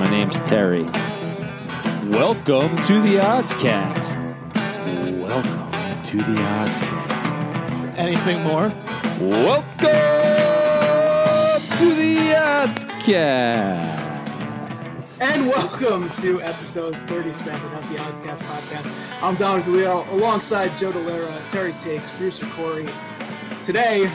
My name's Terry. Welcome to the OddsCast. Welcome to the OddsCast. Anything more? Welcome to the OddsCast. And welcome to episode 37 of the OddsCast podcast. I'm Donald DeLeo, alongside Joe DeLara, Terry Takes, Bruce and Corey. Today,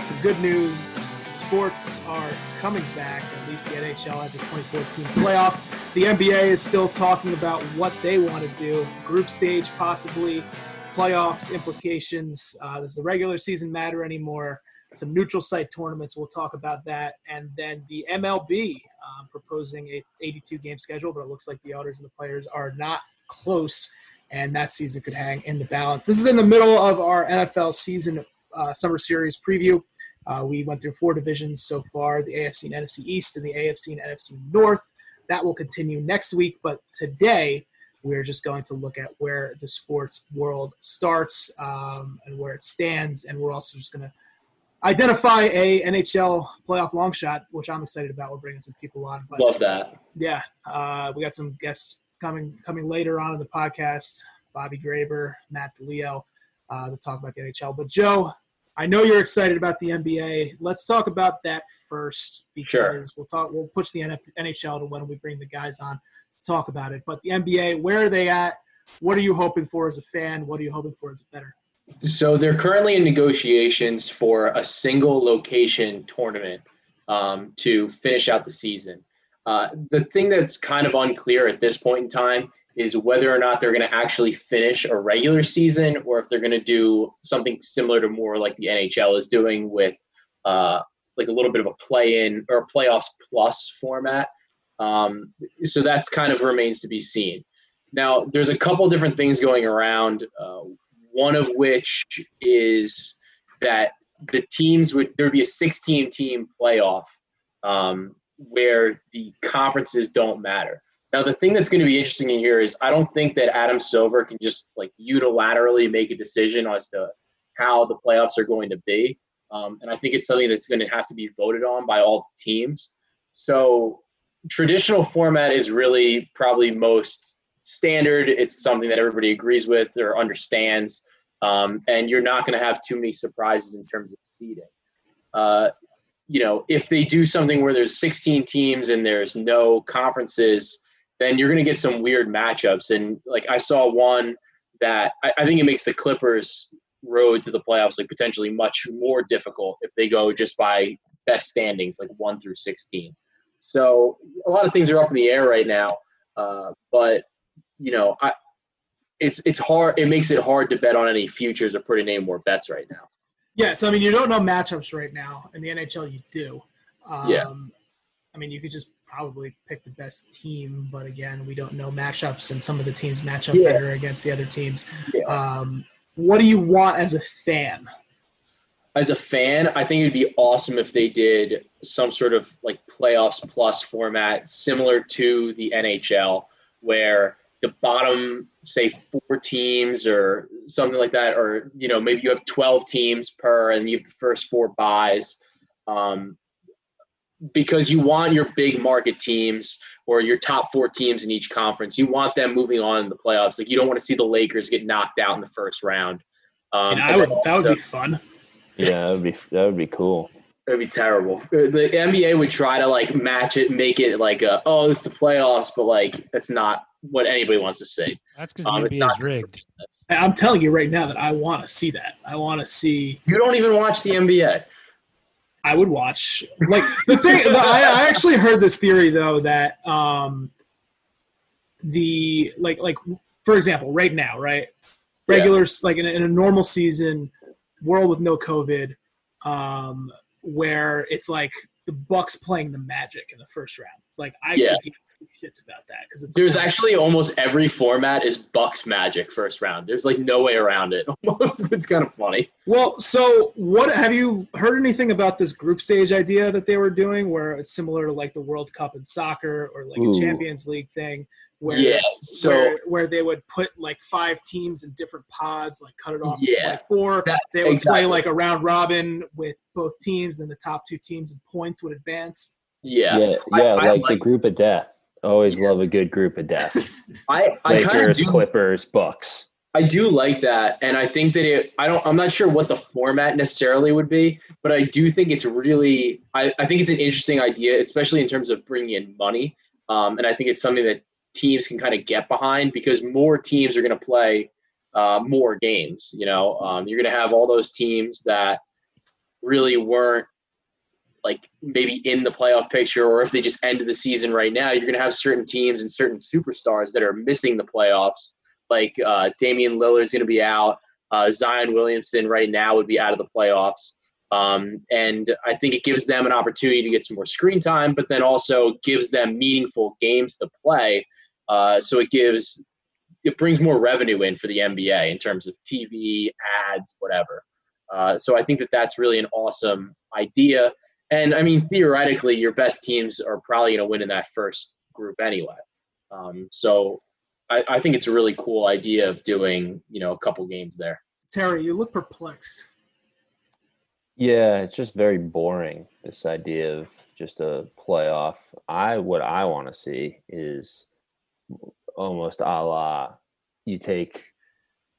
some good news. Sports are coming back, at least the NHL has a 2014 playoff. The NBA is still talking about what they want to do. Group stage, possibly, playoffs, implications. Does the regular season matter anymore? Some neutral site tournaments, we'll talk about that. And then the MLB proposing an 82-game schedule, but it looks like the owners and the players are not close, and that season could hang in the balance. This is in the middle of our NFL season summer series preview. We went through four divisions so far, the AFC and NFC East and the AFC and NFC North. That will continue next week, but today we're just going to look at where the sports world starts and where it stands, and we're also just going to identify a NHL playoff long shot, which I'm excited about. We're bringing some people on. But, love that. Yeah, we got some guests coming later on in the podcast, Bobby Graber, Matt DiLeo, to talk about the NHL. But, Joe, I know you're excited about the NBA. Let's talk about that first, because We'll push the NHL to when we bring the guys on to talk about it. But the NBA, where are they at? What are you hoping for as a fan? What are you hoping for as a bettor? So they're currently in negotiations for a single location tournament to finish out the season. The thing that's kind of unclear at this point in time is whether or not they're going to actually finish a regular season, or if they're going to do something similar to more like the NHL is doing with like a little bit of a play-in or a playoffs plus format. So that's kind of remains to be seen. Now, there's a couple different things going around, one of which is that the teams there would be a 16-team playoff where the conferences don't matter. Now, the thing that's going to be interesting in here is I don't think that Adam Silver can just like unilaterally make a decision as to how the playoffs are going to be. And I think it's something that's going to have to be voted on by all the teams. So traditional format is really probably most standard. It's something that everybody agrees with or understands. And you're not going to have too many surprises in terms of seeding. If they do something where there's 16 teams and there's no conferences, then you're going to get some weird matchups. And, like, I saw one that I think it makes the Clippers' road to the playoffs, like, potentially much more difficult if they go just by best standings, like 1 through 16. So a lot of things are up in the air right now. It's hard. It makes it hard to bet on any futures or put in any more bets right now. Yeah, so, I mean, you don't know matchups right now. In the NHL, you do. I mean, you could just probably pick the best team, but again, we don't know matchups, and some of the teams match up better against the other teams. Yeah. What do you want as a fan? As a fan, I think it'd be awesome if they did some sort of like playoffs plus format similar to the NHL, where the bottom, say, 4 teams or something like that, or maybe you have 12 teams per, and you have the first 4 buys. Because you want your big market teams or your top 4 teams in each conference, you want them moving on in the playoffs. Like, you don't want to see the Lakers get knocked out in the first round. That would be fun. Yeah, that would be cool. It would be terrible. The NBA would try to like match it, make it like it's the playoffs, but like that's not what anybody wants to see. That's because the NBA is rigged. I'm telling you right now that I want to see that. I want to see. You don't even watch the NBA. I would watch. Like the thing, I actually heard this theory though that for example, right now, right, regulars like in a normal season, world with no COVID, where it's like the Bucks playing the Magic in the first round. Like I could give shits about that because it's. There's actually almost every format is Bucks Magic first round. There's like no way around it. Almost, it's kind of funny. Well, so what have you heard anything about this group stage idea that they were doing, where it's similar to like the World Cup in soccer or like a Champions League thing, where where they would put like 5 teams in different pods, like cut it off to 24. They would play like a round robin with both teams, and the top 2 teams in points would advance. I like the group of death. Always love a good group of death. I kind of do. Clippers, Bucks. I do like that, and I think that I'm not sure what the format necessarily would be, but I do think it's really – I think it's an interesting idea, especially in terms of bringing in money. And I think it's something that teams can kind of get behind because more teams are going to play more games. You know, you're going to have all those teams that really weren't like maybe in the playoff picture, or if they just ended the season right now, you're going to have certain teams and certain superstars that are missing the playoffs. Like Damian Lillard's going to be out. Zion Williamson right now would be out of the playoffs. And I think it gives them an opportunity to get some more screen time, but then also gives them meaningful games to play. So it brings more revenue in for the NBA in terms of TV, ads, whatever. So I think that that's really an awesome idea. And, I mean, theoretically, your best teams are probably going to win in that first group anyway. So I think it's a really cool idea of doing, you know, a couple games there. Terry, you look perplexed. Yeah, it's just very boring, this idea of just a playoff. What I want to see is almost a la you take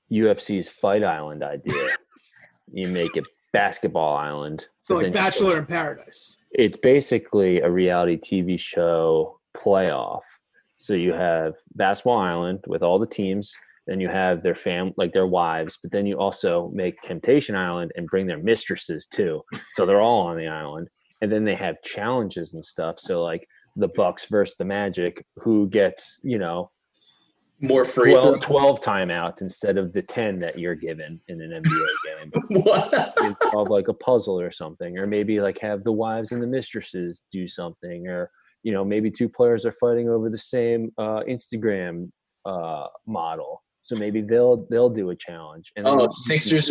UFC's Fight Island idea. You make it Basketball Island. So like Bachelor in Paradise. It's basically a reality TV show playoff. So you have Basketball Island with all the teams, then you have their their wives, but then you also make Temptation Island and bring their mistresses too. So they're all on the island. And then they have challenges and stuff. So like the Bucks versus the Magic, who gets, you know, more free 12 timeouts instead of the 10 that you're given in an NBA game. What? Involve like a puzzle or something, or maybe like have the wives and the mistresses do something, or, you know, maybe two players are fighting over the same Instagram model. So maybe they'll do a challenge. And Sixers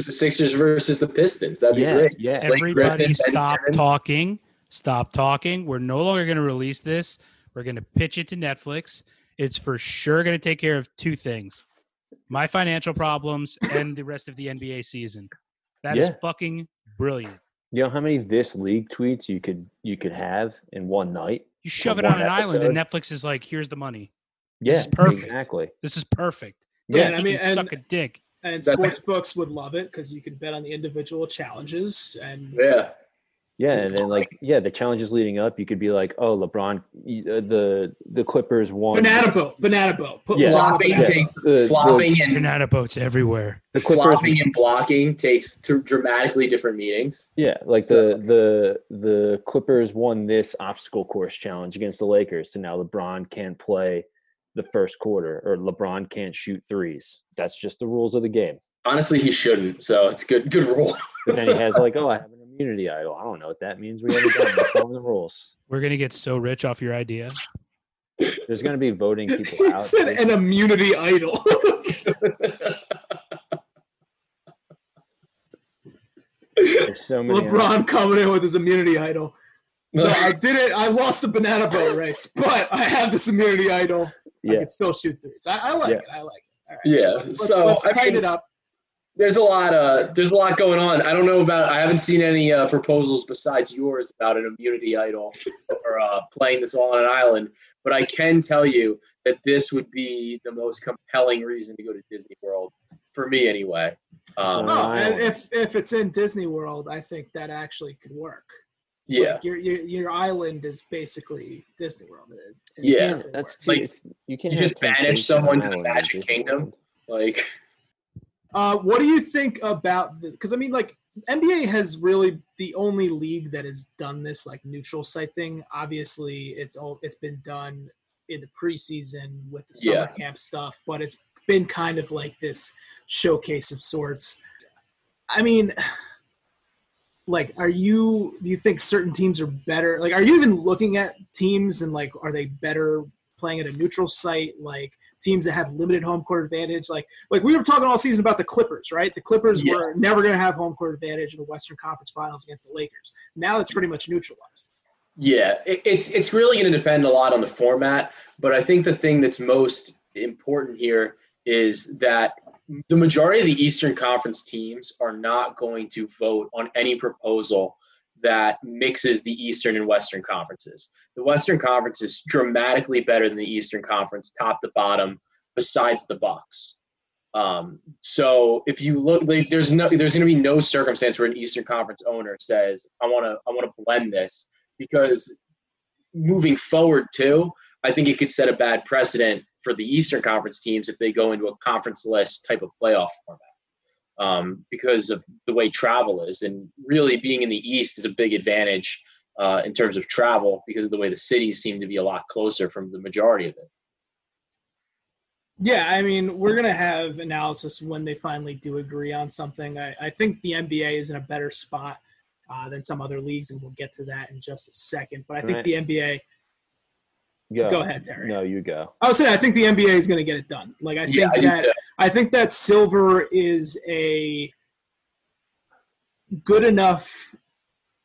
versus the Pistons. That'd be great. Yeah. Everybody stop talking. Stop talking. We're no longer going to release this. We're going to pitch it to Netflix. It's for sure going to take care of two things: my financial problems and the rest of the NBA season. That is fucking brilliant. You know how many this league tweets you could have in one night? You shove it on an island and Netflix is like, here's the money. Yeah, this is perfect. Exactly. This is perfect. Yeah, I mean, suck a dick. And sports books would love it because you could bet on the individual challenges and the challenges leading up, you could be like, oh, LeBron, the Clippers won. Banana boat. Flopping and banana boats everywhere. The Clippers flopping and blocking takes two dramatically different meanings. Yeah, like the Clippers won this obstacle course challenge against the Lakers, so now LeBron can't play the first quarter, or LeBron can't shoot threes. That's just the rules of the game. Honestly, he shouldn't, so it's good rule. But then he has like, oh, I haven't. Community idol. I don't know what that means. We haven't done the rules. We're gonna get so rich off your idea. There's gonna be voting people out. An immunity idol. There's so many. LeBron coming in with his immunity idol. No, I did it. I lost the banana boat race, but I have this immunity idol. Yeah. I can still shoot threes. I like it. I like it. All right. Yeah. Let's tighten it up. There's a lot going on. I don't know about. I haven't seen any proposals besides yours about an immunity idol or playing this all on an island. But I can tell you that this would be the most compelling reason to go to Disney World for me, anyway. And if it's in Disney World, I think that actually could work. Yeah, like your island is basically Disney World. You just banish someone to the Magic Kingdom, like. What do you think about because I mean, like, NBA has really the only league that has done this like neutral site thing. Obviously, it's been done in the preseason with the summer camp stuff, but it's been kind of like this showcase of sorts. I mean, like, do you think certain teams are better? Like, are you even looking at teams and like, are they better playing at a neutral site? Like, teams that have limited home court advantage, like we were talking all season about the Clippers, right? The Clippers were never going to have home court advantage in the Western Conference Finals against the Lakers. Now it's pretty much neutralized. Yeah, it's really going to depend a lot on the format, but I think the thing that's most important here is that the majority of the Eastern Conference teams are not going to vote on any proposal that mixes the Eastern and Western conferences. The Western Conference is dramatically better than the Eastern Conference, top to bottom, besides the Bucks. So if you look, like, there's going to be no circumstance where an Eastern Conference owner says, I want to blend this, because moving forward too, I think it could set a bad precedent for the Eastern Conference teams if they go into a conference-less type of playoff format, because of the way travel is. And really being in the East is a big advantage in terms of travel, because of the way the cities seem to be a lot closer from the majority of it. Yeah, I mean, we're going to have analysis when they finally do agree on something. I think the NBA is in a better spot than some other leagues, and we'll get to that in just a second. But I think the NBA – Go ahead, Terry. No, you go. I was saying, I think the NBA is going to get it done. Like, I think I think that Silver is a good enough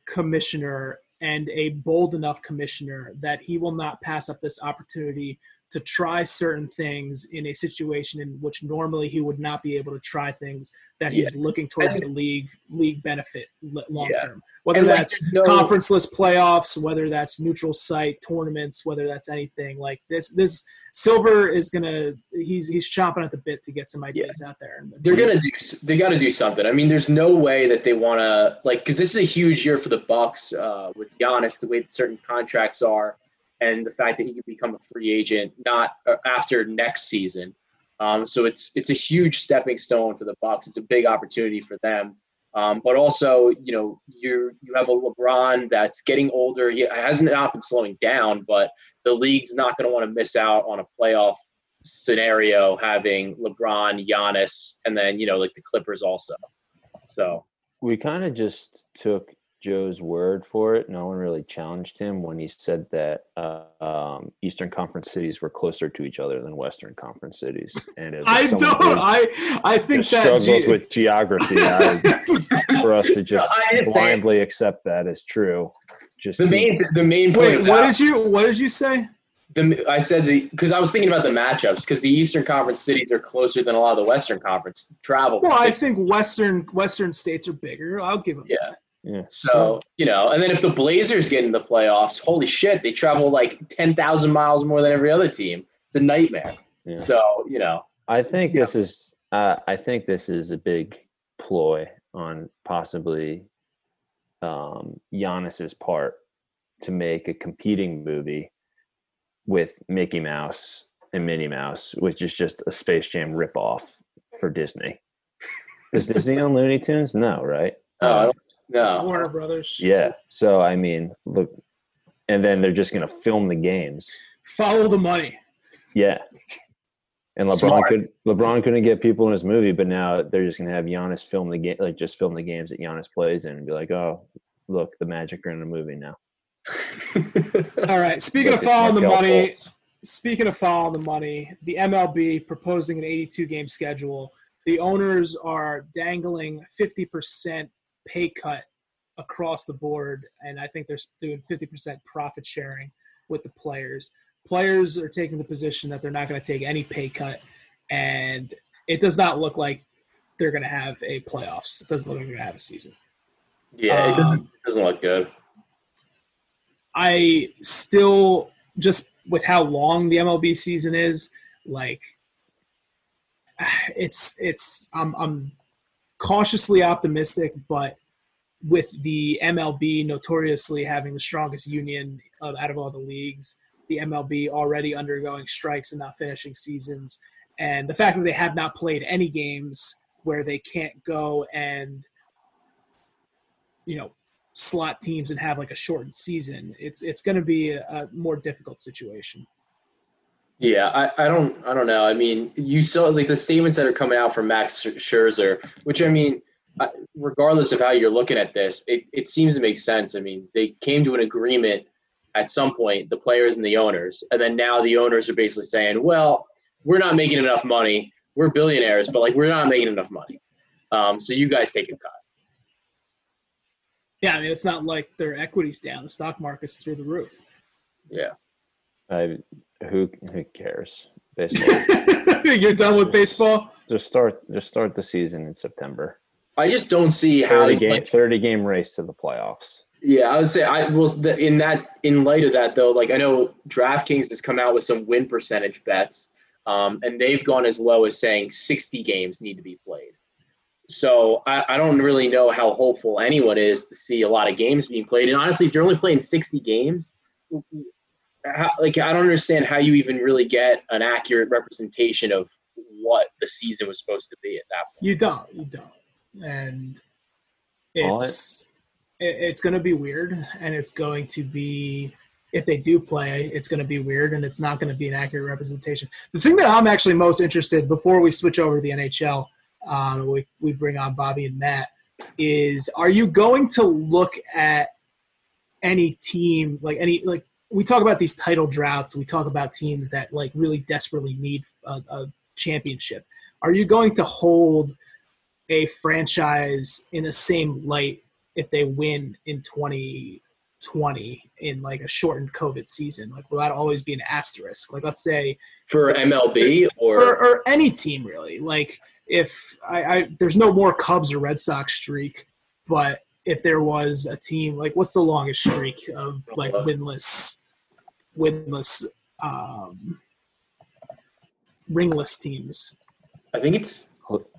commissioner and a bold enough commissioner that he will not pass up this opportunity to try certain things in a situation in which normally he would not be able to try things that he's looking towards the league benefit long term. Whether that's conference-less playoffs, whether that's neutral site tournaments, whether that's anything like this, Silver is gonna he's chomping at the bit to get some ideas out there. They gotta do something. I mean, there's no way that they wanna, like, because this is a huge year for the Bucks with Giannis, the way that certain contracts are, and the fact that he could become a free agent not after next season. So it's a huge stepping stone for the Bucks. It's a big opportunity for them. But also, you know, you have a LeBron that's getting older. He hasn't not been slowing down, but the league's not going to want to miss out on a playoff scenario having LeBron, Giannis, and then, you know, like the Clippers also. So we kind of just took Joe's word for it. No one really challenged him when he said that Eastern Conference cities were closer to each other than Western Conference cities. And it was like I think that struggles with geography for us to just blindly accept that as true. Just the main point. Wait, what did you say? I said because I was thinking about the matchups, because the Eastern Conference cities are closer than a lot of the Western Conference travel. Well, I think Western states are bigger. I'll give them that. Yeah. So, you know, and then if the Blazers get in the playoffs, holy shit, they travel like 10,000 miles more than every other team. It's a nightmare. Yeah. So, you know, I think this is a big ploy on possibly Giannis's part to make a competing movie with Mickey Mouse and Minnie Mouse, which is just a Space Jam ripoff for Disney. Does Disney own Looney Tunes? No, right? No. Warner Brothers. Yeah. So, I mean, look, and then they're just going to film the games. Follow the money. Yeah. And LeBron couldn't get people in his movie, but now they're just going to have Giannis film the game, like just film the games that Giannis plays in and be like, oh, look, the Magic are in a movie now. All right. Speaking of following the money, the MLB proposing an 82-game schedule. The owners are dangling 50% pay cut across the board, and I think they're doing 50% profit sharing with the players. Players are taking the position that they're not going to take any pay cut, and it does not look like they're going to have a playoffs. It doesn't look like they're going to have a season. Yeah, it doesn't look good. I still, just with how long the MLB season is, like, I'm cautiously optimistic, but with the MLB notoriously having the strongest union out of all the leagues, the MLB already undergoing strikes and not finishing seasons, and the fact that they have not played any games where they can't go and, you know, slot teams and have like a shortened season, it's going to be a more difficult situation. Yeah, I don't know. I mean, you saw like the statements that are coming out from Max Scherzer, which, I mean, regardless of how you're looking at this, it seems to make sense. I mean, they came to an agreement at some point, the players and the owners, and then now the owners are basically saying, well, we're not making enough money. We're billionaires, but like, we're not making enough money. So you guys take a cut. Yeah, I mean, it's not like their equity's down. The stock market's through the roof. Yeah. Who cares? Basically, you're done with baseball. Just start the season in September. I just don't see how 30-game race to the playoffs. Yeah, I would say I will. In light of that, though, like I know DraftKings has come out with some win percentage bets, and they've gone as low as saying 60 games need to be played. So I don't really know how hopeful anyone is to see a lot of games being played. And honestly, if you're only playing 60 games, I don't understand how you even really get an accurate representation of what the season was supposed to be at that point. You don't. And it's going to be weird, and it's going to be – if they do play, it's going to be weird, and it's not going to be an accurate representation. The thing that I'm actually most interested, before we switch over to the NHL, we bring on Bobby and Matt, is are you going to look at any team – we talk about these title droughts. We talk about teams that like really desperately need a championship. Are you going to hold a franchise in the same light if they win in 2020 in like a shortened COVID season? Like, will that always be an asterisk? Like, let's say for MLB or any team really. Like, if there's no more Cubs or Red Sox streak, but if there was a team, like what's the longest streak of like winless, ringless teams? I think it's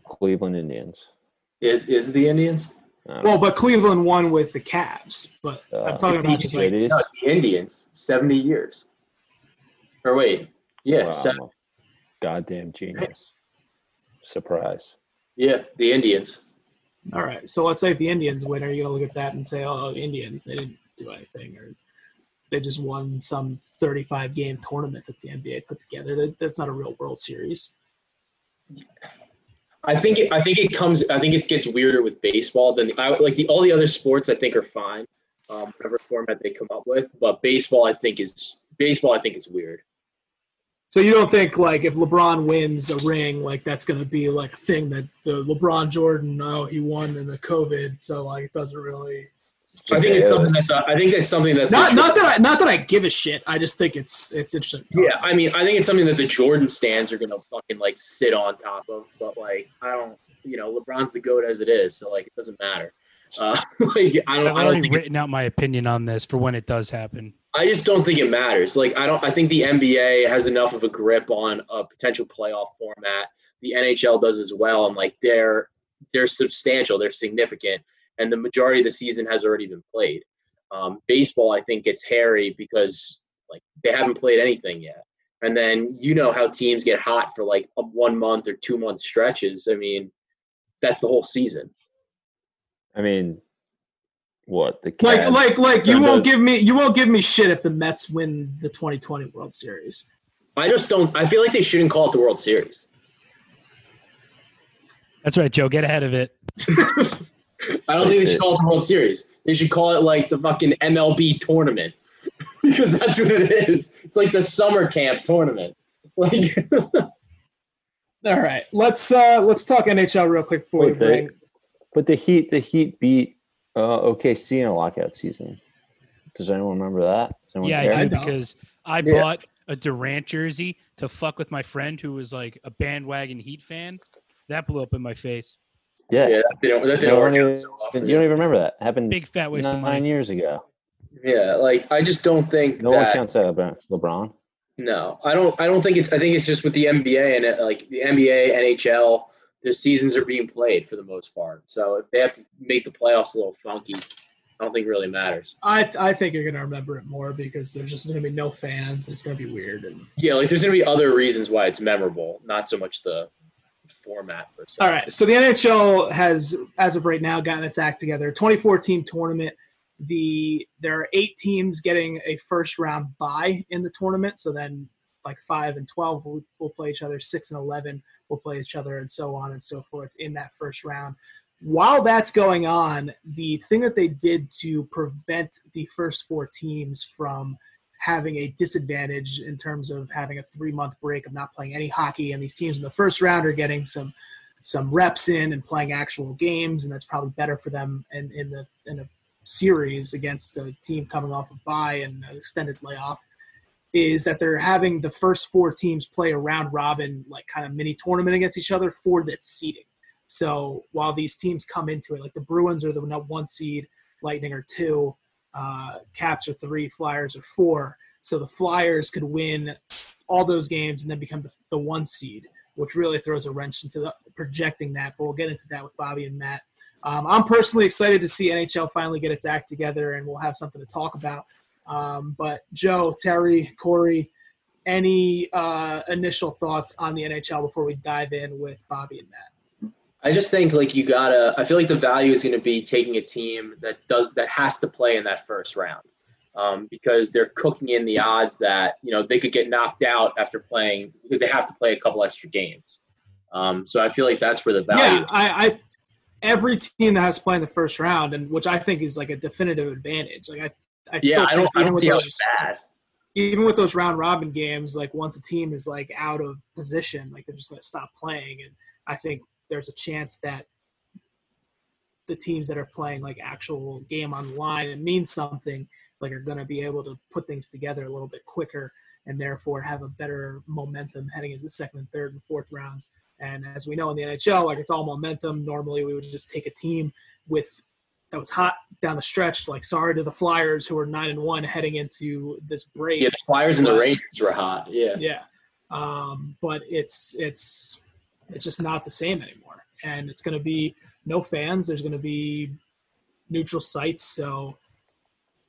Cleveland Indians. Is it the Indians? Well, but Cleveland won with the Cavs. But I'm talking about just like no, it's the Indians, 70 years. Or wait, yeah, wow. 70. Goddamn genius! Surprise. Yeah, the Indians. All right, so let's say if the Indians win, are you going to look at that and say, oh, Indians, they didn't do anything, or they just won some 35-game tournament that the NBA put together? That's not a real World Series. I think it gets weirder with baseball than all the other sports I think are fine, whatever format they come up with, but baseball I think is weird. So you don't think, like, if LeBron wins a ring, like, that's going to be, like, a thing that the LeBron-Jordan, he won in the COVID, so, like, it doesn't really – I think it's something that – Not that I give a shit. I just think it's interesting. Yeah, I mean, I think it's something that the Jordan stans are going to fucking, like, sit on top of. But, like, I don't – you know, LeBron's the GOAT as it is, so, like, it doesn't matter. I've already written out my opinion on this for when it does happen. I just don't think it matters. Like, I think the NBA has enough of a grip on a potential playoff format. The NHL does as well, and like they're substantial, they're significant, and the majority of the season has already been played. Baseball, I think, gets hairy because like they haven't played anything yet, and then you know how teams get hot for like a 1 month or 2 month stretches. I mean, that's the whole season. I mean, what the Cavs, like you won't give me shit if the Mets win the 2020 World Series. I just don't. I feel like they shouldn't call it the World Series. That's right, Joe. Get ahead of it. I don't think they should call it the World Series. They should call it like the fucking MLB tournament because that's what it is. It's like the summer camp tournament. Like, all right, let's talk NHL real quick before we break. But the Heat beat OKC in a lockout season. Does anyone remember that? Yeah, I did because I bought a Durant jersey to fuck with my friend who was like a bandwagon Heat fan. That blew up in my face. Yeah, that didn't work out so often. You don't even remember that. It happened big fat waste of money 9 years ago. Yeah, like I just don't think no one counts that about LeBron. No, I don't think it's. I think it's just with the NBA and like the NBA, NHL. The seasons are being played for the most part. So if they have to make the playoffs a little funky, I don't think it really matters. I think you're going to remember it more because there's just going to be no fans. It's going to be weird. And yeah, like there's going to be other reasons why it's memorable, not so much the format per se. All right, so the NHL has, as of right now, gotten its act together. 24-team tournament. There are 8 teams getting a first-round bye in the tournament, so then like 5 and 12 will play each other, 6 and 11 will play each other, and so on and so forth in that first round. While that's going on, the thing that they did to prevent the first 4 teams from having a disadvantage in terms of having a 3-month break of not playing any hockey, and these teams in the first round are getting some reps in and playing actual games, and that's probably better for them in a series against a team coming off a bye and an extended layoff, is that they're having the first 4 teams play a round-robin, like, kind of mini-tournament against each other for that seeding. So while these teams come into it, like the Bruins are the 1 seed, Lightning are 2, Caps are 3, Flyers are 4. So the Flyers could win all those games and then become the 1 seed, which really throws a wrench into the projecting that. But we'll get into that with Bobby and Matt. I'm personally excited to see NHL finally get its act together, and we'll have something to talk about. But Joe, Terry, Corey, any initial thoughts on the NHL before we dive in with Bobby and Matt? I just think I feel like the value is going to be taking a team that has to play in that first round. Because they're cooking in the odds that, they could get knocked out after playing because they have to play a couple extra games. So I feel like that's where the value is. I every team that has to play in the first round, and which I think is like a definitive advantage. I don't see how it's bad. Even with those round robin games, once a team is out of position, they're just going to stop playing. And I think there's a chance that the teams that are playing actual game on the line, it means something, are going to be able to put things together a little bit quicker and therefore have a better momentum heading into the second and third and fourth rounds. And as we know in the NHL, it's all momentum. Normally we would just take a team that was hot down the stretch, sorry to the Flyers who were 9-1 heading into this break. Yeah, the Flyers and the Rangers were hot. Yeah. Yeah. But it's just not the same anymore. And it's going to be no fans. There's going to be neutral sites. So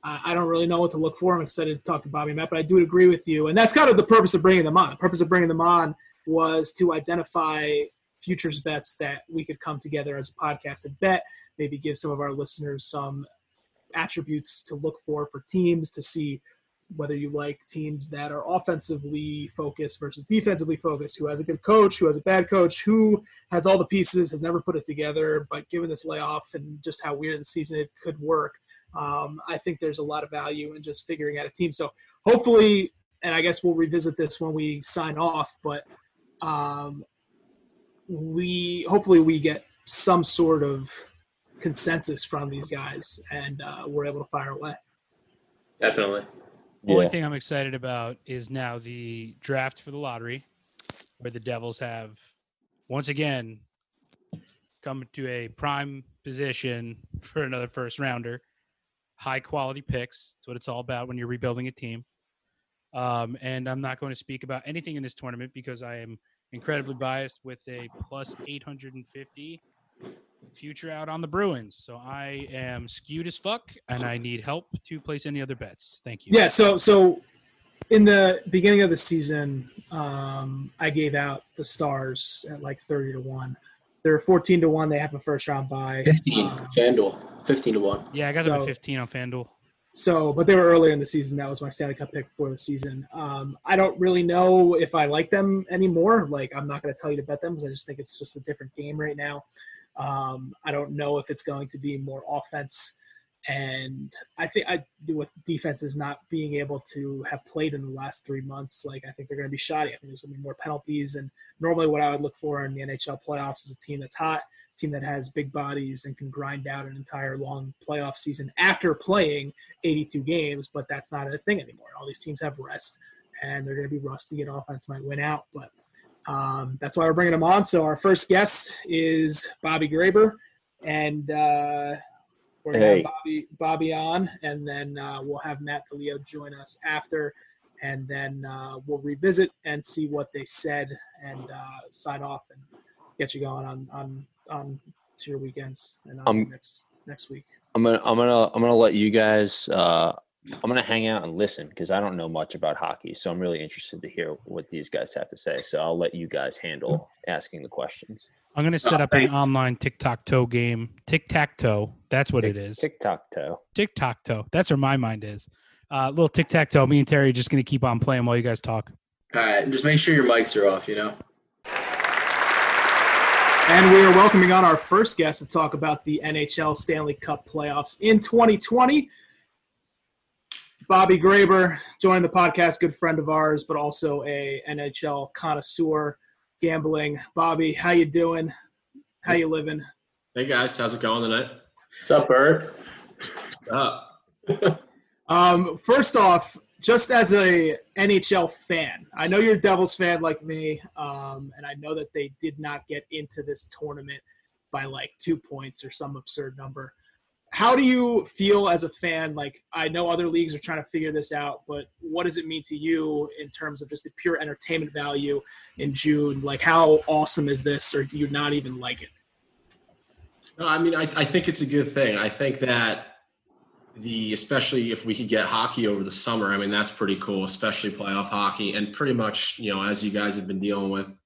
I don't really know what to look for. I'm excited to talk to Bobby and Matt, but I do agree with you. And that's kind of the purpose of bringing them on. The purpose of bringing them on was to identify futures bets that we could come together as a podcast and bet, maybe give some of our listeners some attributes to look for teams, to see whether you like teams that are offensively focused versus defensively focused, who has a good coach, who has a bad coach, who has all the pieces, has never put it together, but given this layoff and just how weird the season it could work, I think there's a lot of value in just figuring out a team. So hopefully, and I guess we'll revisit this when we sign off, but we get some sort of consensus from these guys and we're able to fire away. Definitely. The only thing I'm excited about is now the draft for the lottery, where the Devils have once again come to a prime position for another first rounder. High quality picks. That's what it's all about when you're rebuilding a team. And I'm not going to speak about anything in this tournament because I am incredibly biased with a plus 850 future out on the Bruins. So I am skewed as fuck and I need help to place any other bets. Thank you. Yeah. So in the beginning of the season, I gave out the Stars at 30-1. They're 14-1. They have a first round bye. 15 Fanduel, 15-1. Yeah, I got them at 15 on Fanduel. So, but they were earlier in the season. That was my Stanley Cup pick before the season. I don't really know if I like them anymore. I'm not going to tell you to bet them because I just think it's just a different game right now. I don't know if it's going to be more offense, and I think with defenses not being able to have played in the last 3 months, I think they're going to be shoddy. I think there's going to be more penalties. And normally what I would look for in the NHL playoffs is a team that's hot, a team that has big bodies and can grind out an entire long playoff season after playing 82 games, but that's not a thing anymore. All these teams have rest, and they're going to be rusty, and offense might win out. But that's why we're bringing them on. So our first guest is Bobby Graber, and we're going to have Bobby on, and then we'll have Matt DiLeo join us after, and then we'll revisit and see what they said and sign off and get you going on to your weekends and on next week. I'm gonna let you guys. I'm gonna hang out and listen because I don't know much about hockey, so I'm really interested to hear what these guys have to say. So I'll let you guys handle asking the questions. I'm going to set up an online tic-tac-toe game. Tic-tac-toe. That's what it is. Tic-tac-toe. Tic-tac-toe. That's where my mind is. Little tic-tac-toe. Me and Terry are just going to keep on playing while you guys talk. All right. Just make sure your mics are off, And we are welcoming on our first guest to talk about the NHL Stanley Cup playoffs in 2020. Bobby Graber joined the podcast, good friend of ours, but also a NHL connoisseur. Gambling. Bobby, how you doing? How you living? Hey guys, how's it going tonight? What's up, Bert? What's up? First off, just as a NHL fan, I know you're a Devils fan like me, and I know that they did not get into this tournament by 2 points or some absurd number. How do you feel as a fan? Like, I know other leagues are trying to figure this out, but what does it mean to you in terms of just the pure entertainment value in June? Like, how awesome is this, or do you not even like it? No, I mean, I think it's a good thing. I think that especially if we could get hockey over the summer, I mean, that's pretty cool, especially playoff hockey. And pretty much, you know, as you guys have been dealing with,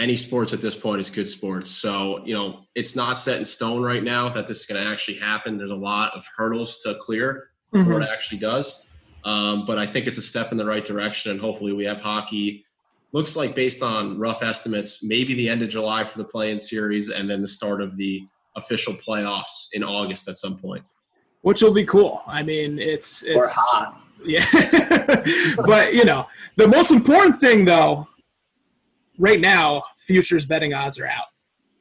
any sports at this point is good sports. So, you know, it's not set in stone right now that this is going to actually happen. There's a lot of hurdles to clear before it actually does. But I think it's a step in the right direction. And hopefully we have hockey. Looks like, based on rough estimates, maybe the end of July for the play-in series, and then the start of the official playoffs in August at some point. Which will be cool. I mean, it's hot. Yeah. But, you know, the most important thing, though, right now, futures betting odds are out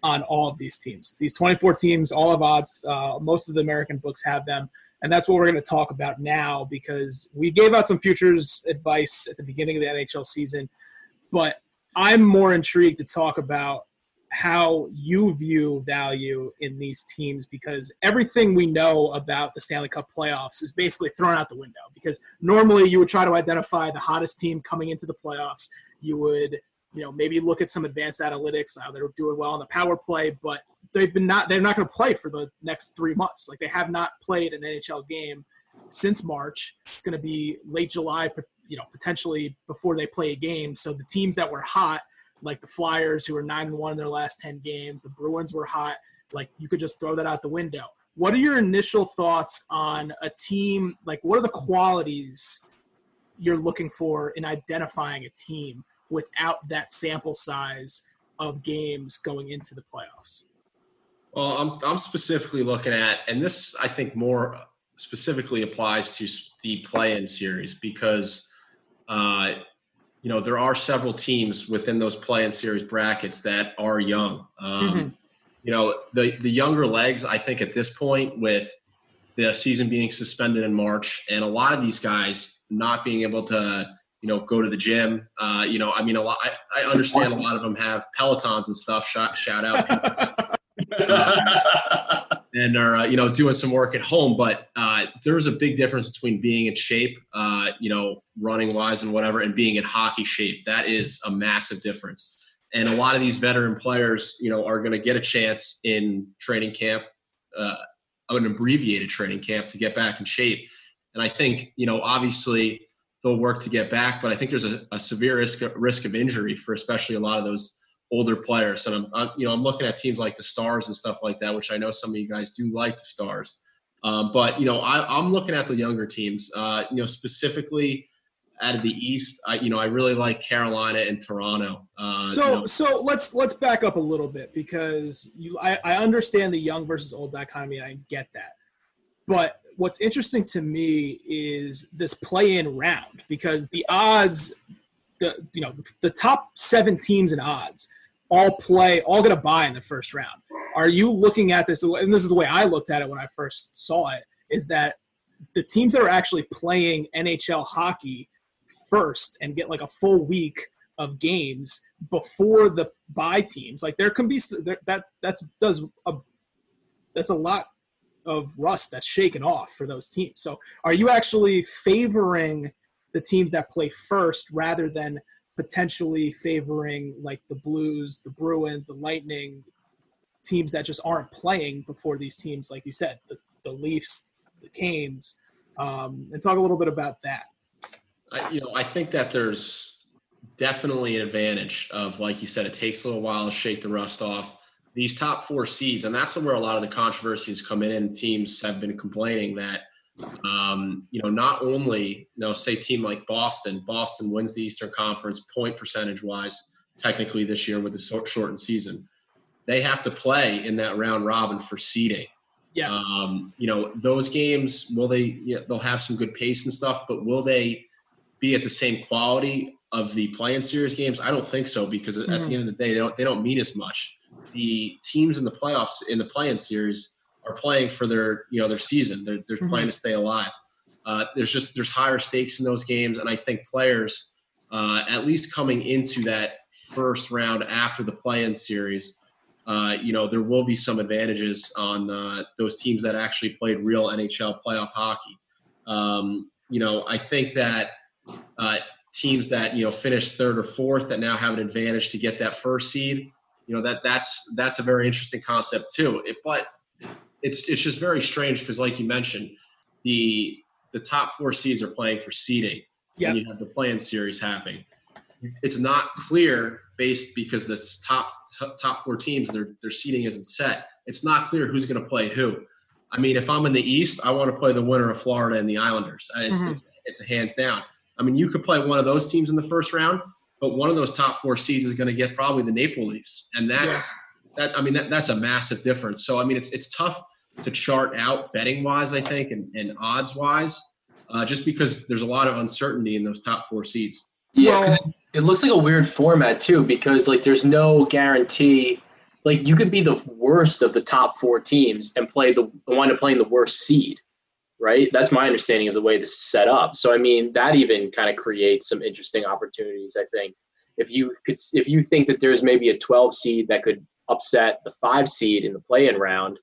on all of these teams. These 24 teams all have odds. Most of the American books have them. And that's what we're going to talk about now, because we gave out some futures advice at the beginning of the NHL season. But I'm more intrigued to talk about how you view value in these teams, because everything we know about the Stanley Cup playoffs is basically thrown out the window, because normally you would try to identify the hottest team coming into the playoffs. You would – you know, maybe look at some advanced analytics, how they're doing well on the power play, but they're not going to play for the next 3 months. Like, they have not played an NHL game since March. It's going to be late July, you know, potentially before they play a game. So the teams that were hot, like the Flyers, who are 9-1 in their last 10 games, the Bruins were hot. Like, you could just throw that out the window. What are your initial thoughts on a team? Like, what are the qualities you're looking for in identifying a team without that sample size of games going into the playoffs? Well, I'm specifically looking at, and this I think more specifically applies to the play-in series, because, you know, there are several teams within those play-in series brackets that are young. You know, the younger legs, I think at this point, with the season being suspended in March and a lot of these guys not being able to, you know, go to the gym. You know, I mean, I understand a lot of them have Pelotons and stuff. Shout out. And are, you know, doing some work at home. But there's a big difference between being in shape, you know, running wise and whatever, and being in hockey shape. That is a massive difference. And a lot of these veteran players, you know, are going to get a chance in training camp, an abbreviated training camp, to get back in shape. And I think, you know, obviously, they'll work to get back, but I think there's a severe risk of injury for especially a lot of those older players. And I'm you know, I'm looking at teams like the Stars and stuff like that, which I know some of you guys do like the Stars. But, you know, I'm looking at the younger teams, you know, specifically out of the East. You know, I really like Carolina and Toronto. So let's back up a little bit, because I understand the young versus old dichotomy, and I get that. But what's interesting to me is this play-in round, because the odds, the top seven teams in odds all going to buy in the first round. Are you looking at this? And this is the way I looked at it when I first saw it, is that the teams that are actually playing NHL hockey first and get like a full week of games before the bye teams. Like, there can be that's a lot of rust that's shaken off for those teams. So are you actually favoring the teams that play first rather than potentially favoring like the Blues, the Bruins, the Lightning, teams that just aren't playing before these teams, like you said, the Leafs, the Canes, and talk a little bit about that. I think that there's definitely an advantage of, like you said, it takes a little while to shake the rust off. These top four seeds, and that's where a lot of the controversies come in, and teams have been complaining that, you know, not only, you know, say team like Boston wins the Eastern Conference point percentage-wise, technically this year with the shortened season. They have to play in that round robin for seeding. Yeah. You know, those games, they'll have some good pace and stuff, but will they be at the same quality of the play-in series games? I don't think so, because at the end of the day, they don't mean as much. The teams in the playoffs, in the play-in series, are playing for their, you know, their season. They're playing to stay alive. There's higher stakes in those games, and I think players, at least coming into that first round after the play-in series, you know, there will be some advantages on those teams that actually played real NHL playoff hockey. You know, I think that teams that, you know, finished third or fourth that now have an advantage to get that first seed, you know, that's a very interesting concept too. But it's just very strange because, like you mentioned, the top four seeds are playing for seeding. Yep. And you have the play-in series happening. It's not clear based because this top four teams, their seeding isn't set. It's not clear who's going to play who. I mean, if I'm in the East, I want to play the winner of Florida and the Islanders. It's a hands down. I mean, you could play one of those teams in the first round, but one of those top four seeds is going to get probably the Maple Leafs, and that. I mean, that's a massive difference. So I mean, it's tough to chart out betting wise, I think, and odds wise, just because there's a lot of uncertainty in those top four seeds. Yeah, because it looks like a weird format too, because like there's no guarantee. Like you could be the worst of the top four teams and play wind up playing the worst seed, right? That's my understanding of the way this is set up. So I mean, that even kind of creates some interesting opportunities. I think if you think that there's maybe a 12 seed that could upset the 5 seed in the play-in round,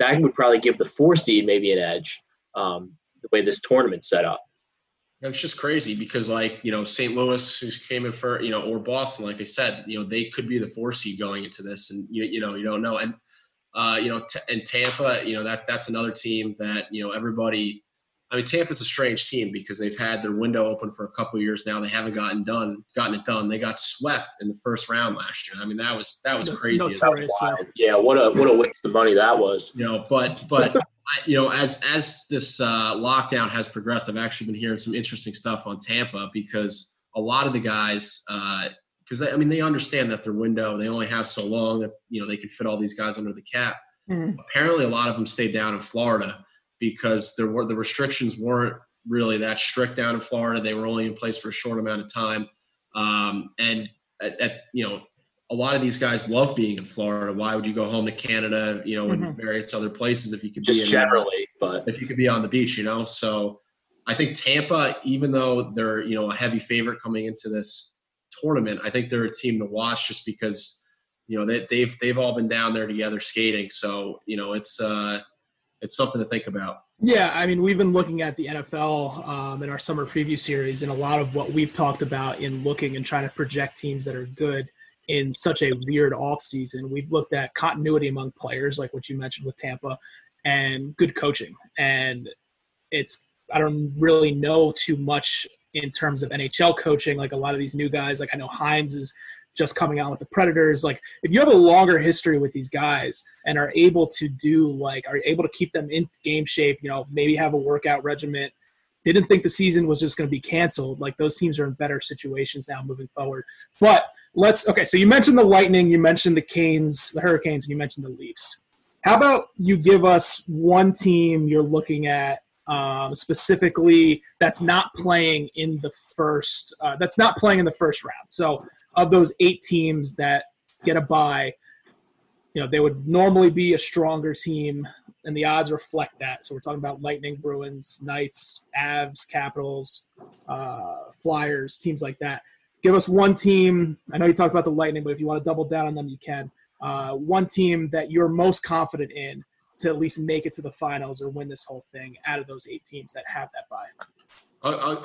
that would probably give the 4 seed maybe an edge. The way this tournament's set up. It's just crazy because, like, you know, St. Louis, who came in for, you know, or Boston, like I said, you know, they could be the 4 seed going into this, and you know, you don't know. And you know, and Tampa, you know, that's another team that, you know, everybody. I mean, Tampa's a strange team because they've had their window open for a couple of years now. They haven't gotten it done. They got swept in the first round last year. I mean, that was crazy. Yeah, what a waste of money that was. You know, but. You know, as this lockdown has progressed, I've actually been hearing some interesting stuff on Tampa because a lot of the guys, because they understand that their window, they only have so long that, you know, they can fit all these guys under the cap. Mm-hmm. Apparently, a lot of them stayed down in Florida because the restrictions weren't really that strict down in Florida. They were only in place for a short amount of time, and you know, a lot of these guys love being in Florida. Why would you go home to Canada, you know, and various other places if you could just be generally, but if you could be on the beach, you know? So I think Tampa, even though they're, you know, a heavy favorite coming into this tournament, I think they're a team to watch just because, you know, they've all been down there together skating. So, you know, it's something to think about. Yeah, I mean, we've been looking at the NFL in our summer preview series, and a lot of what we've talked about in looking and trying to project teams that are good in such a weird offseason, we've looked at continuity among players, like what you mentioned with Tampa, and good coaching. And I don't really know too much in terms of NHL coaching, like a lot of these new guys. Like I know Hines is just coming out with the Predators. Like if you have a longer history with these guys and are able to keep them in game shape, you know, maybe have a workout regimen, didn't think the season was just going to be canceled. Like those teams are in better situations now moving forward. But so you mentioned the Lightning, you mentioned the Hurricanes, and you mentioned the Leafs. How about you give us one team you're looking at specifically that's not playing in the first round? So of those 8 teams that get a bye, you know, they would normally be a stronger team, and the odds reflect that. So we're talking about Lightning, Bruins, Knights, Avs, Capitals, Flyers, teams like that. Give us one team. I know you talked about the Lightning, but if you want to double down on them, you can. One team that you're most confident in to at least make it to the finals or win this whole thing out of those 8 teams that have that bye.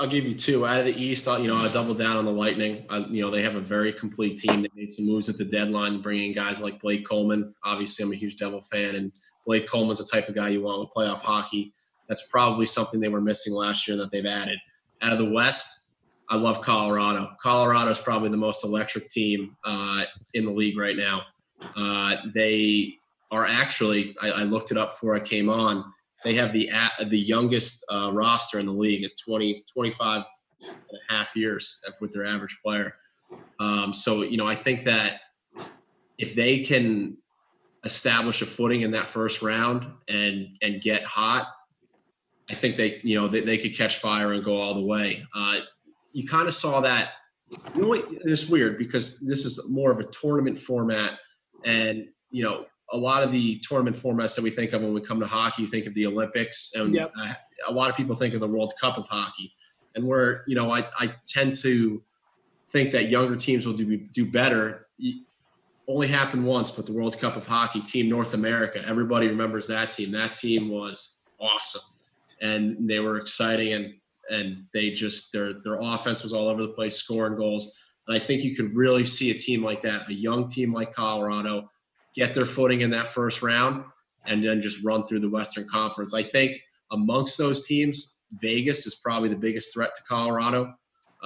I'll give you 2. Out of the East, I'll double down on the Lightning. They have a very complete team. They made some moves at the deadline, bringing guys like Blake Coleman. Obviously, I'm a huge Devil fan, and Blake Coleman's the type of guy you want with playoff hockey. That's probably something they were missing last year that they've added. Out of the West, I love Colorado. Colorado's probably the most electric team in the league right now. They are actually, I looked it up before I came on, they have the youngest roster in the league at 25 and a half years with their average player. So, you know, I think that if they can establish a footing in that first round and get hot, I think they could catch fire and go all the way. You kind of saw that. You know, it's weird because this is more of a tournament format, and you know, a lot of the tournament formats that we think of when we come to hockey, you think of the Olympics, and yep. A lot of people think of the World Cup of Hockey, and where, you know, I tend to think that younger teams will do better. only happened once, but the World Cup of Hockey, Team North America, everybody remembers that team. That team was awesome, and they were exciting, and they just their offense was all over the place, scoring goals. And I think you could really see a team like that, a young team like Colorado, get their footing in that first round and then just run through the Western Conference. I think amongst those teams, Vegas is probably the biggest threat to Colorado.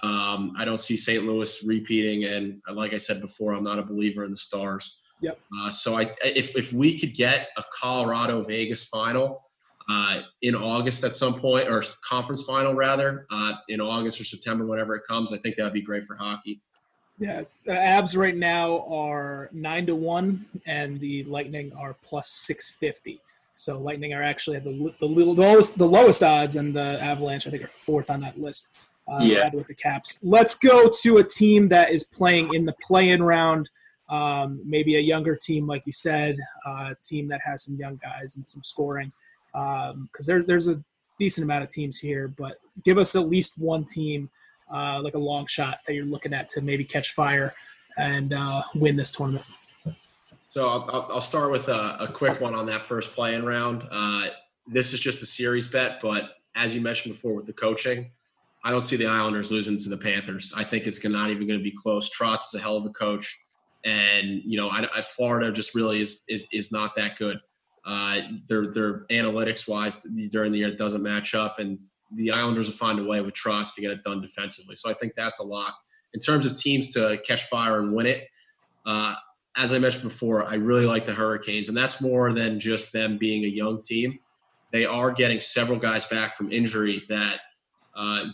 I don't see St. Louis repeating, and like I said before, I'm not a believer in the Stars. Yep. So if we could get a Colorado-Vegas final in August at some point, or conference final rather, in August or September, whenever it comes, I think that would be great for hockey. Yeah, Avs right now are 9-1, and the Lightning are plus 650. So Lightning are actually at the lowest odds, and the Avalanche I think are fourth on that list. Yeah. With the Caps. Let's go to a team that is playing in the play-in round. Maybe a younger team, like you said, a team that has some young guys and some scoring. Because there's a decent amount of teams here, but give us at least one team, like a long shot that you're looking at to maybe catch fire and win this tournament. So I'll start with a quick one on that first play-in round. This is just a series bet, but as you mentioned before with the coaching, I don't see the Islanders losing to the Panthers. I think it's not even going to be close. Trotz is a hell of a coach, and you know, Florida just really is not that good. Their analytics wise during the year doesn't match up, and the Islanders will find a way with Trotz to get it done defensively. So I think that's a lock. In terms of teams to catch fire and win it, as I mentioned before, I really like the Hurricanes, and that's more than just them being a young team. They are getting several guys back from injury that.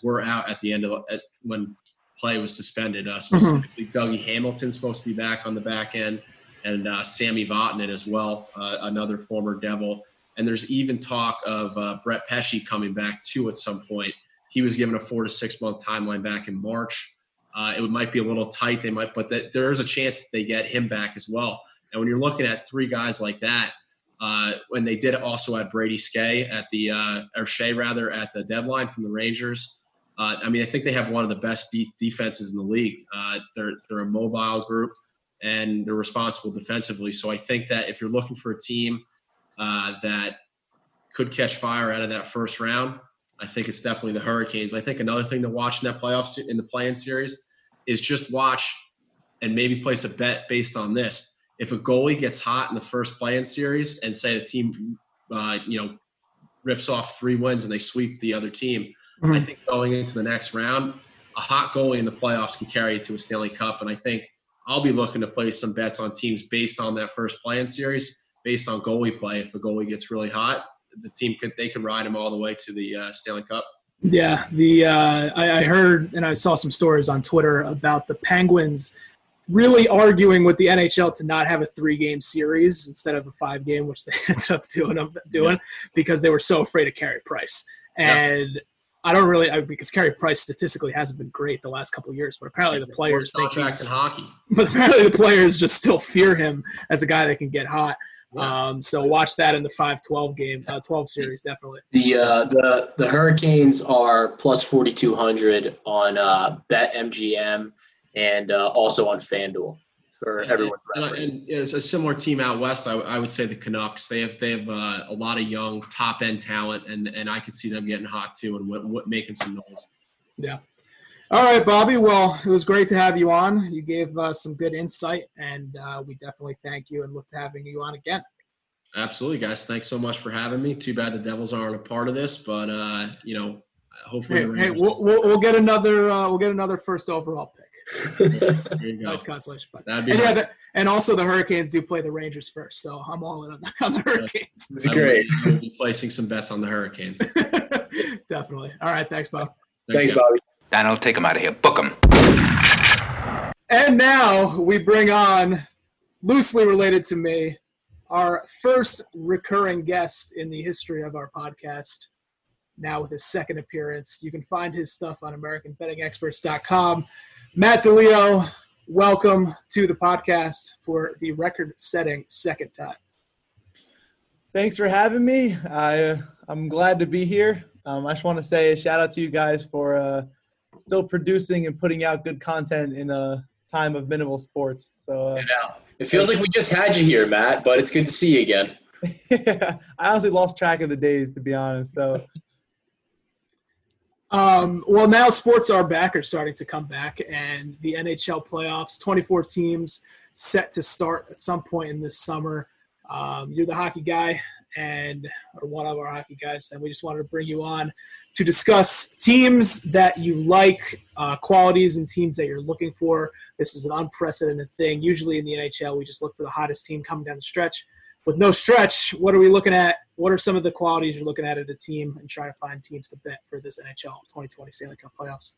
We're out at the end of when play was suspended. Specifically, Dougie Hamilton's supposed to be back on the back end, and Sammy Vatanen as well, another former Devil. And there's even talk of Brett Pesci coming back too at some point. He was given a 4 to 6 month timeline back in March. It might be a little tight. They might, but there is a chance that they get him back as well. And when you're looking at three guys like that, when they did also add Brady Skay at the deadline from the Rangers. I mean, I think they have one of the best defenses in the league. They're a mobile group, and they're responsible defensively. So I think that if you're looking for a team that could catch fire out of that first round, I think it's definitely the Hurricanes. I think another thing to watch in that playoffs in the play-in series is just watch and maybe place a bet based on this. If a goalie gets hot in the first play-in series and say the team, rips off 3 wins and they sweep the other team, I think going into the next round, a hot goalie in the playoffs can carry it to a Stanley Cup. And I think I'll be looking to place some bets on teams based on that first play-in series, based on goalie play. If a goalie gets really hot, the team can ride him all the way to the Stanley Cup. Yeah, I heard and I saw some stories on Twitter about the Penguins really arguing with the NHL to not have a 3-game series instead of a 5-game, which they ended up doing because they were so afraid of Carey Price. And because Carey Price statistically hasn't been great the last couple of years, but apparently the players think just still fear him as a guy that can get hot. Yeah. So watch that in the 5-12 game, 12 series definitely. The Hurricanes are plus 4,200 on BetMGM. And also on Fanduel for everyone's reference. And it's a similar team out west. I would say the Canucks. They have a lot of young top end talent, and I could see them getting hot too and making some noise. Yeah. All right, Bobby. Well, it was great to have you on. You gave us some good insight, and we definitely thank you and look to having you on again. Absolutely, guys. Thanks so much for having me. Too bad the Devils aren't a part of this, but hopefully. Hey, we'll get another. We'll get another first overall pick. There you go. Nice consolation prize. And also the Hurricanes do play the Rangers first, so I'm all in on the Hurricanes. This is great. We'll be placing some bets on the Hurricanes. Definitely. All right, thanks, Bob. Thanks, Bobby. Donald, take him out of here. Book him. And now we bring on, loosely related to me, our first recurring guest in the history of our podcast. Now with his second appearance, you can find his stuff on AmericanBettingExperts.com. Matt DiLeo, welcome to the podcast for the record-setting second time. Thanks for having me. I'm glad to be here. I just want to say a shout-out to you guys for still producing and putting out good content in a time of minimal sports. So It feels like we just had you here, Matt, but it's good to see you again. Yeah, I honestly lost track of the days, to be honest. So, well, now sports are back, are starting to come back, and the NHL playoffs, 24 teams set to start at some point in this summer. You're the hockey guy, and or one of our hockey guys, and we just wanted to bring you on to discuss teams that you like, qualities and teams that you're looking for. This is an unprecedented thing. Usually in the NHL, we just look for the hottest team coming down the stretch. With no stretch, what are we looking at? What are some of the qualities you're looking at a team and try to find teams to bet for this NHL 2020 Stanley Cup playoffs?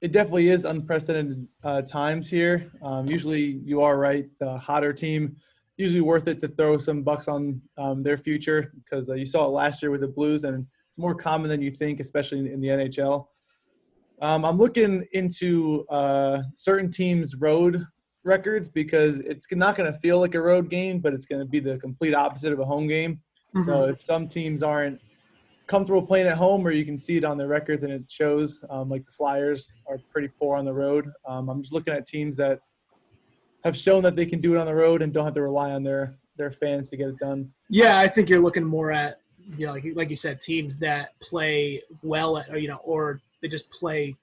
It definitely is unprecedented times here. Usually you are right. The hotter team, usually worth it to throw some bucks on their future because you saw it last year with the Blues, and it's more common than you think, especially in the NHL. I'm looking into certain teams' road records because it's not going to feel like a road game, but it's going to be the complete opposite of a home game. Mm-hmm. So if some teams aren't comfortable playing at home, or you can see it on their records and it shows, like the Flyers are pretty poor on the road. I'm just looking at teams that have shown that they can do it on the road and don't have to rely on their fans to get it done. Yeah, I think you're looking more at, you know, like you said, teams that play well at, or, you know, or they just play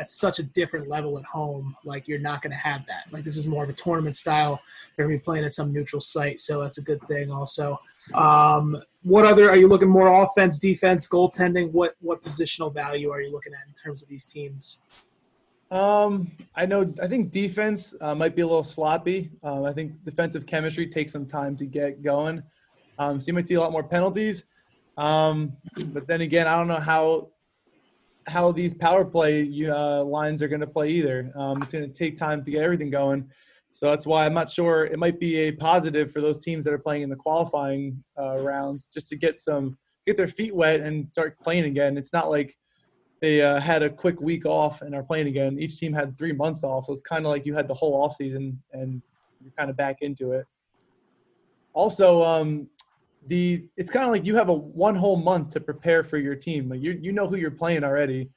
at such a different level at home. Like, you're not going to have that. Like, this is more of a tournament style. They're going to be playing at some neutral site, so that's a good thing also. What other – are you looking more offense, defense, goaltending? What positional value are you looking at in terms of these teams? I think defense might be a little sloppy. I think defensive chemistry takes some time to get going. So you might see a lot more penalties. But then again, I don't know how these power play lines are going to play either. It's going to take time to get everything going. So that's why I'm not sure. It might be a positive for those teams that are playing in the qualifying rounds just to get their feet wet and start playing again. It's not like they had a quick week off and are playing again. Each team had 3 months off, so it's kind of like you had the whole off season and you're kind of back into it. Also, it's kind of like you have one whole month to prepare for your team. Like you know who you're playing already,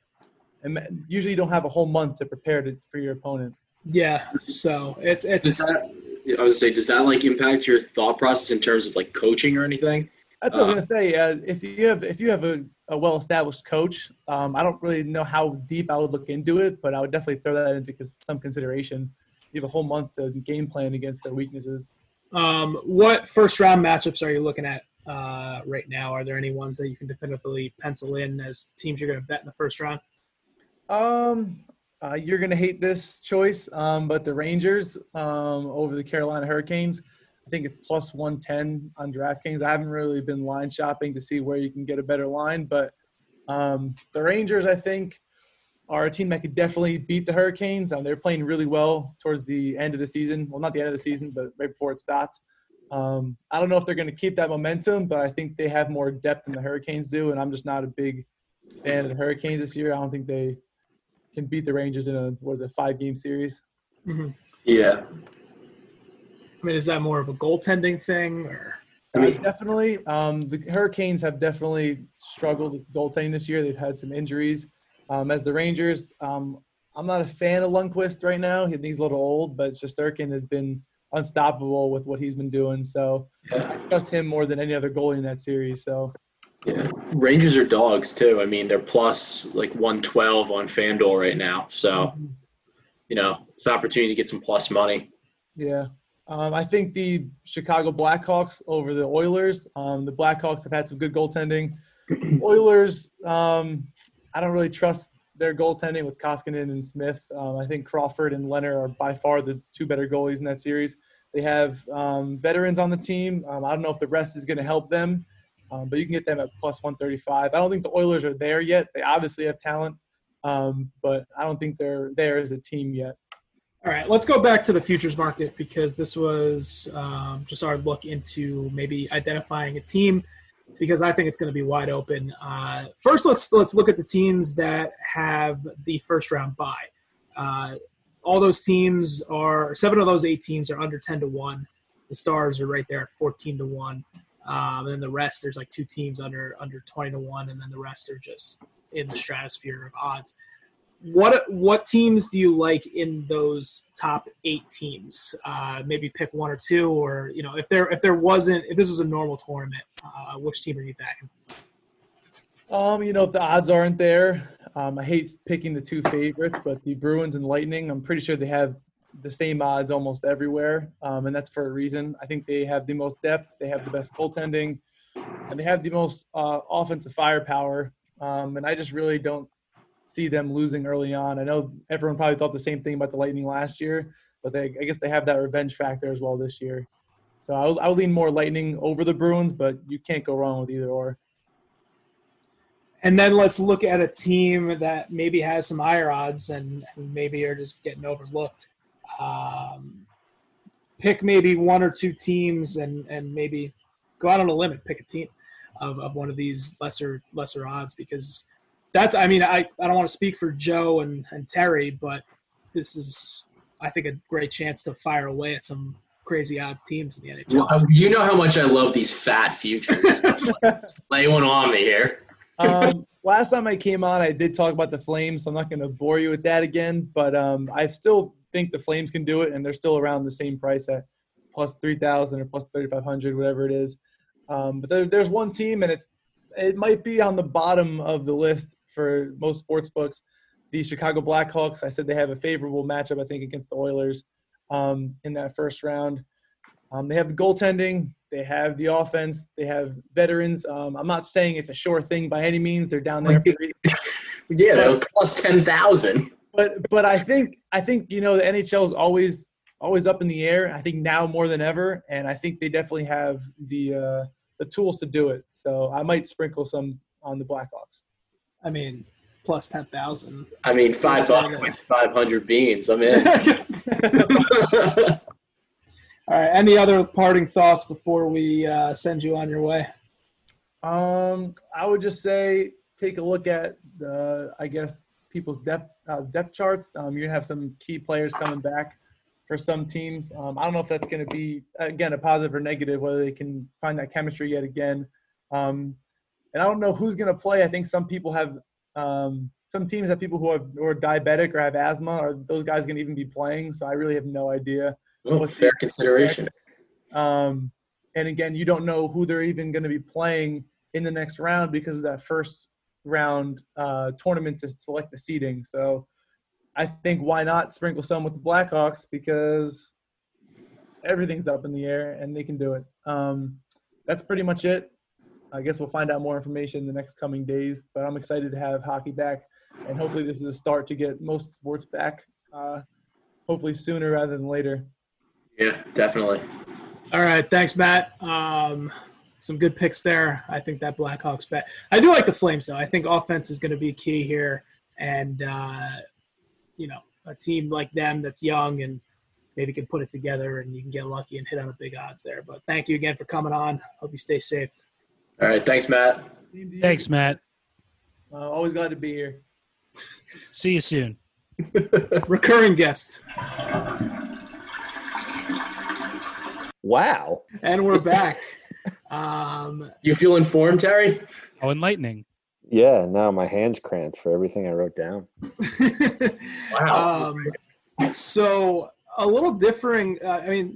and usually you don't have a whole month to prepare for your opponent. Yeah, so it's. Does that like impact your thought process in terms of like coaching or anything? That's what I was gonna say. If you have a well-established coach, I don't really know how deep I would look into it, but I would definitely throw that into some consideration. You have a whole month to game plan against their weaknesses. What first-round matchups are you looking at right now? Are there any ones that you can definitively pencil in as teams you're going to bet in the first round? You're going to hate this choice, but the Rangers over the Carolina Hurricanes. I think it's plus 110 on DraftKings. I haven't really been line shopping to see where you can get a better line, but the Rangers, I think, are a team that could definitely beat the Hurricanes. They're playing really well towards the end of the season. Well, not the end of the season, but right before it stopped. I don't know if they're going to keep that momentum, but I think they have more depth than the Hurricanes do, and I'm just not a big fan of the Hurricanes this year. I don't think they can beat the Rangers in a five-game series. Mm-hmm. Yeah. I mean, is that more of a goaltending thing? Or? I mean, definitely. The Hurricanes have definitely struggled with goaltending this year. They've had some injuries. As the Rangers, I'm not a fan of Lundqvist right now. He's a little old, but Shesterkin has been unstoppable with what he's been doing. So I trust him more than any other goalie in that series. So yeah. Rangers are dogs, too. I mean, they're plus like 112 on Fanduel right now. So, you know, it's an opportunity to get some plus money. Yeah. I think the Chicago Blackhawks over the Oilers. The Blackhawks have had some good goaltending. Oilers, I don't really trust their goaltending with Koskinen and Smith. I think Crawford and Leonard are by far the two better goalies in that series. They have veterans on the team. I don't know if the rest is going to help them, but you can get them at plus 135. I don't think the Oilers are there yet. They obviously have talent, but I don't think they're there as a team yet. All right, let's go back to the futures market because this was just our look into maybe identifying a team because I think it's going to be wide open. First, let's look at the teams that have the first-round bye. All those teams are – 7 of those 8 teams are under 10-1. The Stars are right there at 14-1. And then the rest, there's like 2 teams under 20-1, and then the rest are just in the stratosphere of odds. What teams do you like in those top 8 teams? Maybe pick one or two, or if this was a normal tournament, which team are you backing? If the odds aren't there, I hate picking the two favorites, but the Bruins and Lightning, I'm pretty sure they have the same odds almost everywhere, and that's for a reason. I think they have the most depth, they have the best goaltending, and they have the most offensive firepower, and I just really don't see them losing early on. I know everyone probably thought the same thing about the Lightning last year, but I guess they have that revenge factor as well this year. So I'll lean more Lightning over the Bruins, but you can't go wrong with either or. And then let's look at a team that maybe has some higher odds and maybe are just getting overlooked. Pick maybe one or two teams and maybe go out on a limb and pick a team of one of these lesser odds, because that's – I don't want to speak for Joe and Terry, but this is, I think, a great chance to fire away at some – crazy odds teams in the NHL. Well, you know how much I love these fat futures. Lay one on me here. Last time I came on, I did talk about the Flames. So I'm not going to bore you with that again, but I still think the Flames can do it, and they're still around the same price at plus 3,000 or plus 3,500, whatever it is. But there's one team, and it might be on the bottom of the list for most sports books. The Chicago Blackhawks. I said they have a favorable matchup, I think, against the Oilers. In that first round. They have the goaltending. They have the offense. They have veterans. I'm not saying it's a sure thing by any means. They're down there. Yeah, they'll cost 10,000. But I think the NHL is always up in the air. I think now more than ever, and I think they definitely have the tools to do it. So I might sprinkle some on the Blackhawks. Plus 10,000. $5 with 500 beans. I'm in. All right. Any other parting thoughts before we send you on your way? I would just say take a look at people's depth charts. You're gonna have some key players coming back for some teams. I don't know if that's gonna be again a positive or negative, whether they can find that chemistry yet again. And I don't know who's gonna play. I think some people have. Some teams have people who are diabetic or have asthma. Are those guys going to even be playing? So I really have no idea. Fair consideration. And again, you don't know who they're even going to be playing in the next round because of that first round tournament to select the seeding. So I think why not sprinkle some with the Blackhawks, because everything's up in the air and they can do it. That's pretty much it. I guess we'll find out more information in the next coming days, but I'm excited to have hockey back, and hopefully this is a start to get most sports back, hopefully sooner rather than later. Yeah, definitely. All right. Thanks, Matt. Some good picks there. I think that Blackhawks bet. I do like the Flames, though. I think offense is going to be key here, and, a team like them that's young and maybe can put it together, and you can get lucky and hit on a big odds there. But thank you again for coming on. Hope you stay safe. All right. Thanks, Matt. Thanks, Matt. Always glad to be here. See you soon. Recurring guest. Wow. And we're back. You feel informed, Terry? Oh, enlightening. Yeah. No, my hand's cramped for everything I wrote down. Wow. So a little differing.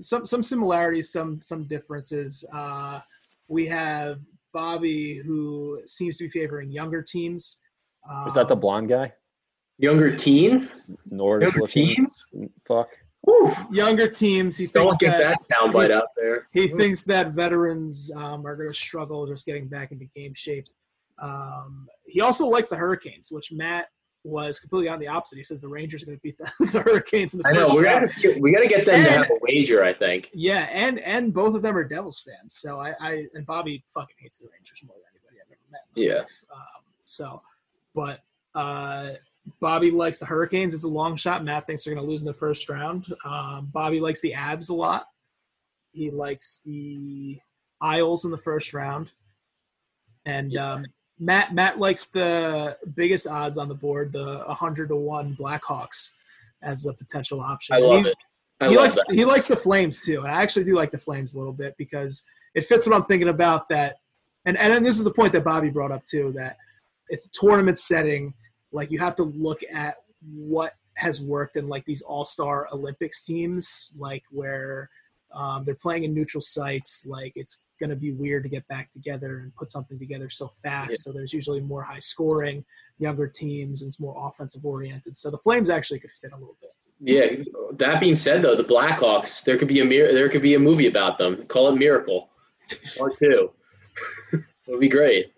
Some similarities, some differences. We have Bobby, who seems to be favoring younger teams. Is that the blonde guy? Younger teens? Teens? Fuck. Woo. Younger teams. He thinks that soundbite out there. He thinks that veterans are going to struggle just getting back into game shape. He also likes the Hurricanes, which Matt was completely on the opposite. He says the Rangers are going to beat the Hurricanes in the first round. I know. We got to get them to have a wager, I think. Yeah, and both of them are Devils fans. So I and Bobby fucking hates the Rangers more than anybody I've ever met. Yeah. But Bobby likes the Hurricanes. It's a long shot. Matt thinks they're going to lose in the first round. Bobby likes the Avs a lot. He likes the Isles in the first round. And yeah. Matt likes the biggest odds on the board, the 100-1 Blackhawks as a potential option. I love it. He likes the Flames too. And I actually do like the Flames a little bit because it fits what I'm thinking about. That, and this is a point that Bobby brought up too, that it's a tournament setting. Like, you have to look at what has worked in like these all-star Olympics teams, like where they're playing in neutral sites. Like it's going to be weird to get back together and put something together so fast. Yeah. So there's usually more high scoring, younger teams, and it's more offensive oriented. So the Flames actually could fit a little bit. Yeah. That being said though, the Blackhawks, there could be a movie about them. Call it Miracle Part 2. It'll be great.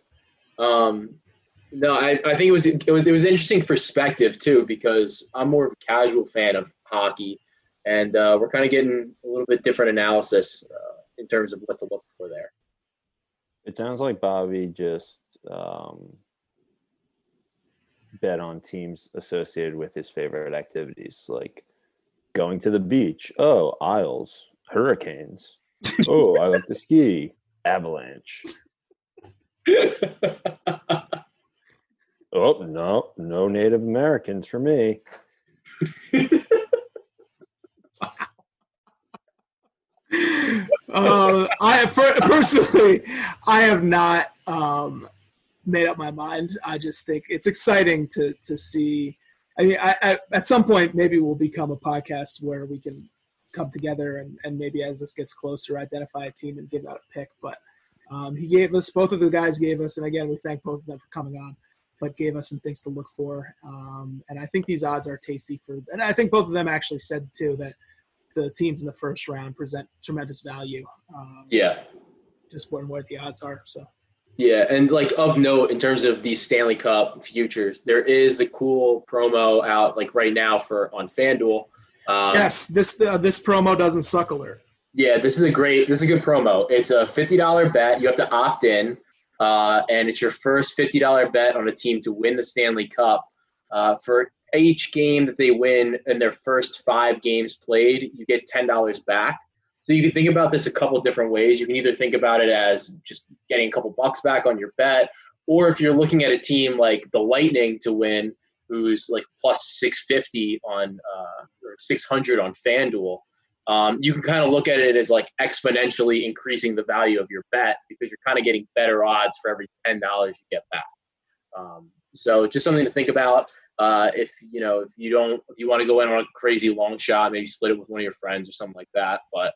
No, I think it was an interesting perspective too, because I'm more of a casual fan of hockey, and we're kind of getting a little bit different analysis in terms of what to look for there. It sounds like Bobby just bet on teams associated with his favorite activities, like going to the beach. Oh, Isles, Hurricanes. Oh, I like to ski. Avalanche. Oh, no Native Americans for me. I have not made up my mind. I just think it's exciting to see. I mean, I at some point maybe we'll become a podcast where we can come together and maybe as this gets closer, identify a team and give out a pick. But both of the guys gave us, and again, we thank both of them for coming on, but gave us some things to look for. And I think these odds are tasty for, and I think both of them actually said too, that the teams in the first round present tremendous value. Yeah. Just wondering what the odds are. So. Yeah. And like of note, in terms of these Stanley Cup futures, there is a cool promo out like right now on FanDuel. Yes. This promo doesn't suck alert. Yeah. This is a good promo. It's a $50 bet. You have to opt in. And it's your first $50 bet on a team to win the Stanley Cup. For each game that they win in their first 5 games played, you get $10 back. So you can think about this a couple different ways. You can either think about it as just getting a couple bucks back on your bet, or if you're looking at a team like the Lightning to win, who's like plus 650 on or 600 on FanDuel, you can kind of look at it as like exponentially increasing the value of your bet because you're kind of getting better odds for every $10 you get back. So just something to think about. If you want to go in on a crazy long shot, maybe split it with one of your friends or something like that. But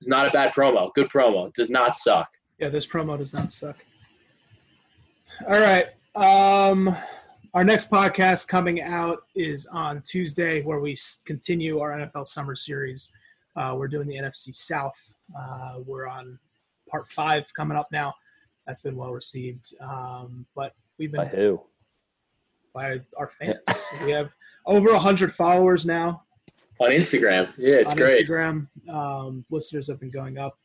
it's not a bad promo. Good promo. It does not suck. Yeah, this promo does not suck. All right. Our next podcast coming out is on Tuesday, where we continue our NFL summer series. We're doing the NFC South. We're on part 5 coming up now. That's been well received. But we've been by who? By our fans. We have over 100 followers now on Instagram. Yeah, it's great. Instagram listeners have been going up.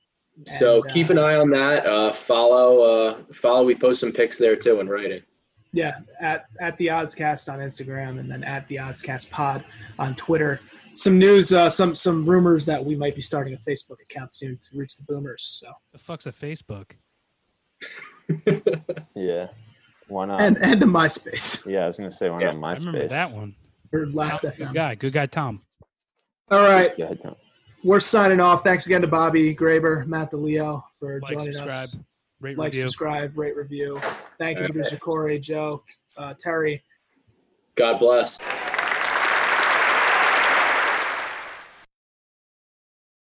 So keep an eye on that. Follow. We post some pics there too and writing. Yeah, at the OddsCast on Instagram, and then at the OddsCast Pod on Twitter. Some news, some rumors that we might be starting a Facebook account soon to reach the boomers. So the fuck's a Facebook? Yeah, why not? And a MySpace. Yeah, I was gonna say why not MySpace. I remember that one. Or last FM. Good guy, Tom. All right, yeah, Tom. We're signing off. Thanks again to Bobby Graber, Matt DiLeo for joining us. Subscribe, rate, review. Thank you, producer Corey, Joe, Terry. God bless.